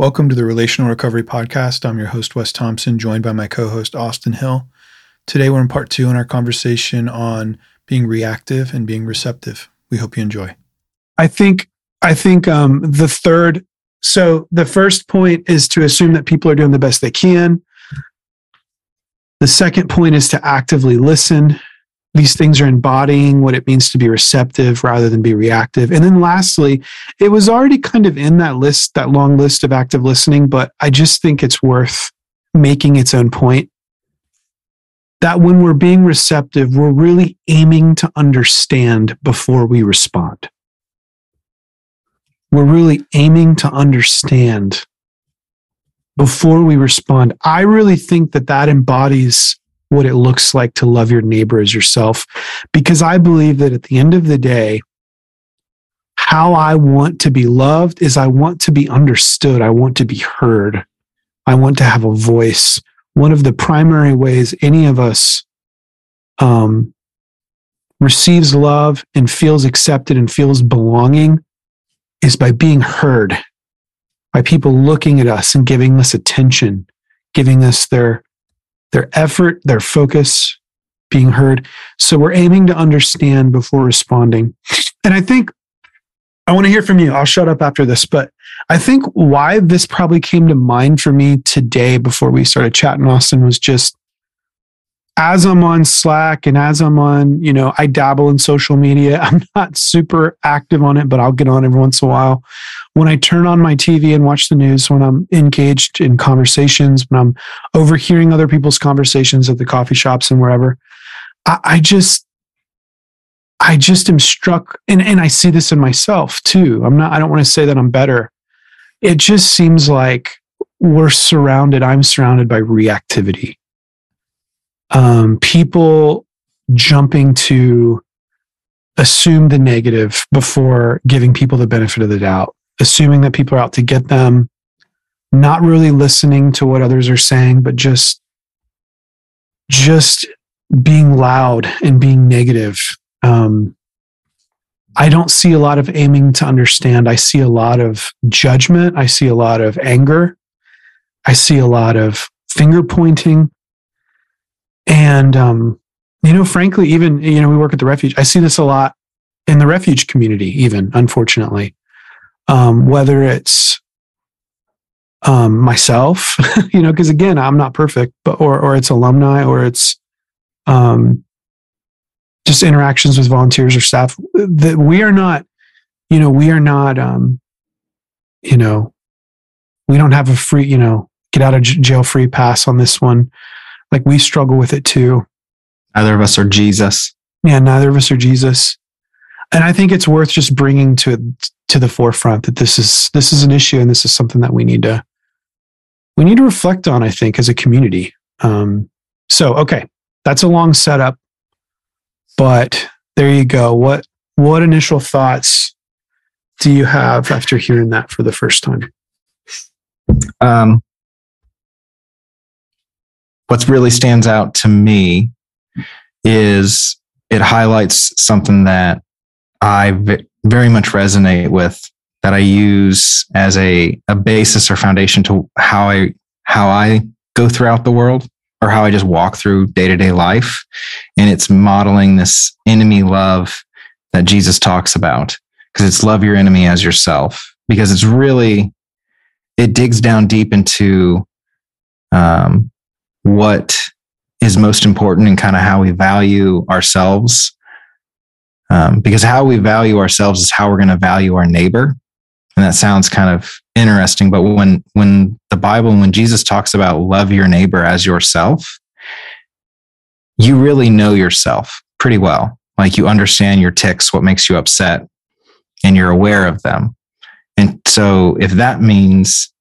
Welcome to the Relational Recovery Podcast. I'm your host, Wes Thompson, joined by my co-host, Austin Hill. Today, we're in part two in our conversation on being reactive and being receptive. We hope you enjoy. I think the first point is to assume that people are doing the best they can. The second point is to actively listen. These things are embodying what it means to be receptive rather than be reactive. And then lastly, it was already kind of in that list, that long list of active listening, but I just think it's worth making its own point that when we're being receptive, we're really aiming to understand before we respond. We're really aiming to understand before we respond. I really think that embodies what it looks like to love your neighbor as yourself, because I believe that at the end of the day, how I want to be loved is I want to be understood. I want to be heard. I want to have a voice. One of the primary ways any of us receives love and feels accepted and feels belonging is by being heard, by people looking at us and giving us attention, giving us their effort, their focus, being heard. So we're aiming to understand before responding. And I think, I want to hear from you. I'll shut up after this, but I think why this probably came to mind for me today before we started chatting, Austin, was just as I'm on Slack and as I'm on, I dabble in social media. I'm not super active on it, but I'll get on every once in a while. When I turn on my TV and watch the news, when I'm engaged in conversations, when I'm overhearing other people's conversations at the coffee shops and wherever, I just am struck. And I see this in myself too. I don't want to say that I'm better. It just seems like I'm surrounded by reactivity. People jumping to assume the negative before giving people the benefit of the doubt, assuming that people are out to get them, not really listening to what others are saying, but just being loud and being negative. I don't see a lot of aiming to understand. I see a lot of judgment. I see a lot of anger. I see a lot of finger pointing. And, frankly, even, we work at the Refuge. I see this a lot in the Refuge community, even, unfortunately, whether it's myself, because again, I'm not perfect, but, or it's alumni, or it's just interactions with volunteers or staff, that we don't have a free, get out of jail free pass on this one. Like, we struggle with it too. Neither of us are Jesus. Yeah, neither of us are Jesus. And I think it's worth just bringing to the forefront that this is an issue, and this is something that we need to reflect on, I think, as a community. Okay, that's a long setup, but there you go. What initial thoughts do you have after hearing that for the first time? What really stands out to me is it highlights something that I very much resonate with, that I use as a basis or foundation to how I go throughout the world, or how I just walk through day-to-day life. And it's modeling this enemy love that Jesus talks about, because it's love your enemy as yourself, because it's really, it digs down deep into what is most important and kind of how we value ourselves. Because how we value ourselves is how we're going to value our neighbor. And that sounds kind of interesting, but when the Bible and when Jesus talks about love your neighbor as yourself, you really know yourself pretty well. Like, you understand your tics, what makes you upset, and you're aware of them. And so if that means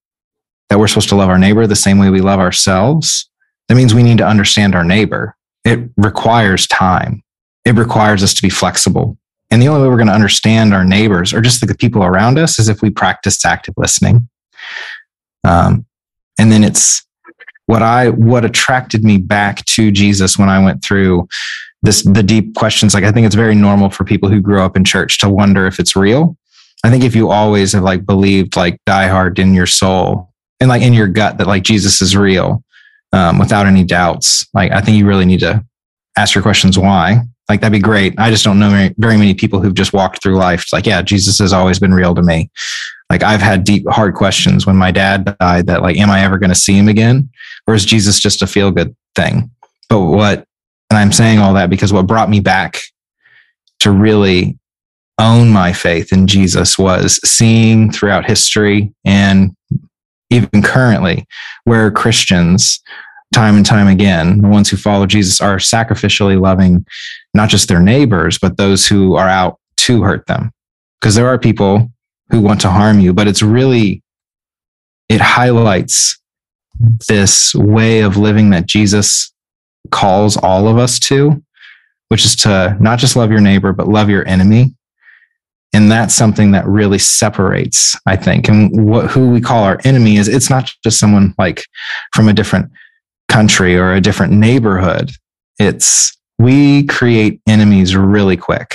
that we're supposed to love our neighbor the same way we love ourselves, that means we need to understand our neighbor. It requires time. It requires us to be flexible. And the only way we're going to understand our neighbors, or just the people around us, is if we practice active listening. And then it's what attracted me back to Jesus when I went through the deep questions. Like, I think it's very normal for people who grew up in church to wonder if it's real. I think if you always have believed diehard in your soul and like in your gut that like Jesus is real, without any doubts, like I think you really need to ask your questions why. Like, that'd be great. I just don't know very many people who've just walked through life. It's like, yeah, Jesus has always been real to me. Like, I've had deep, hard questions when my dad died that like, am I ever going to see him again? Or is Jesus just a feel good thing? But and I'm saying all that because what brought me back to really own my faith in Jesus was seeing throughout history and even currently where Christians time and time again, the ones who follow Jesus are sacrificially loving, not just their neighbors, but those who are out to hurt them. Because there are people who want to harm you, but it's really, it highlights this way of living that Jesus calls all of us to, which is to not just love your neighbor, but love your enemy. And that's something that really separates, I think. And who we call our enemy is, it's not just someone like from a different country or a different neighborhood. It's, we create enemies really quick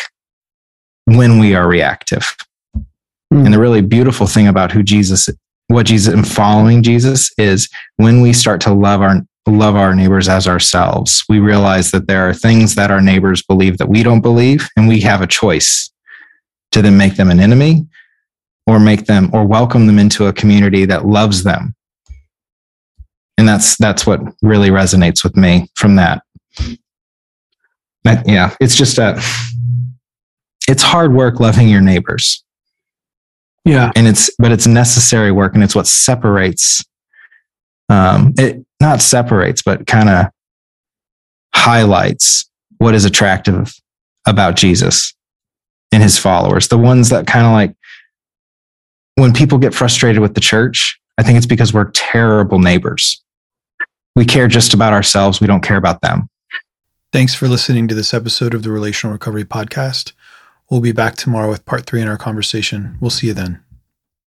when we are reactive. And the really beautiful thing about what Jesus and following Jesus is, when we start to love our neighbors as ourselves, we realize that there are things that our neighbors believe that we don't believe, and we have a choice to then make them an enemy or make them or welcome them into a community that loves them. And that's what really resonates with me from that. Yeah, it's just it's hard work loving your neighbors. Yeah. And it's necessary work, and it's what separates, it not separates, but kind of highlights what is attractive about Jesus and his followers. The ones that kind of like, when people get frustrated with the church, I think it's because we're terrible neighbors. We care just about ourselves. We don't care about them. Thanks for listening to this episode of the Relational Recovery Podcast. We'll be back tomorrow with part 3 in our conversation. We'll see you then.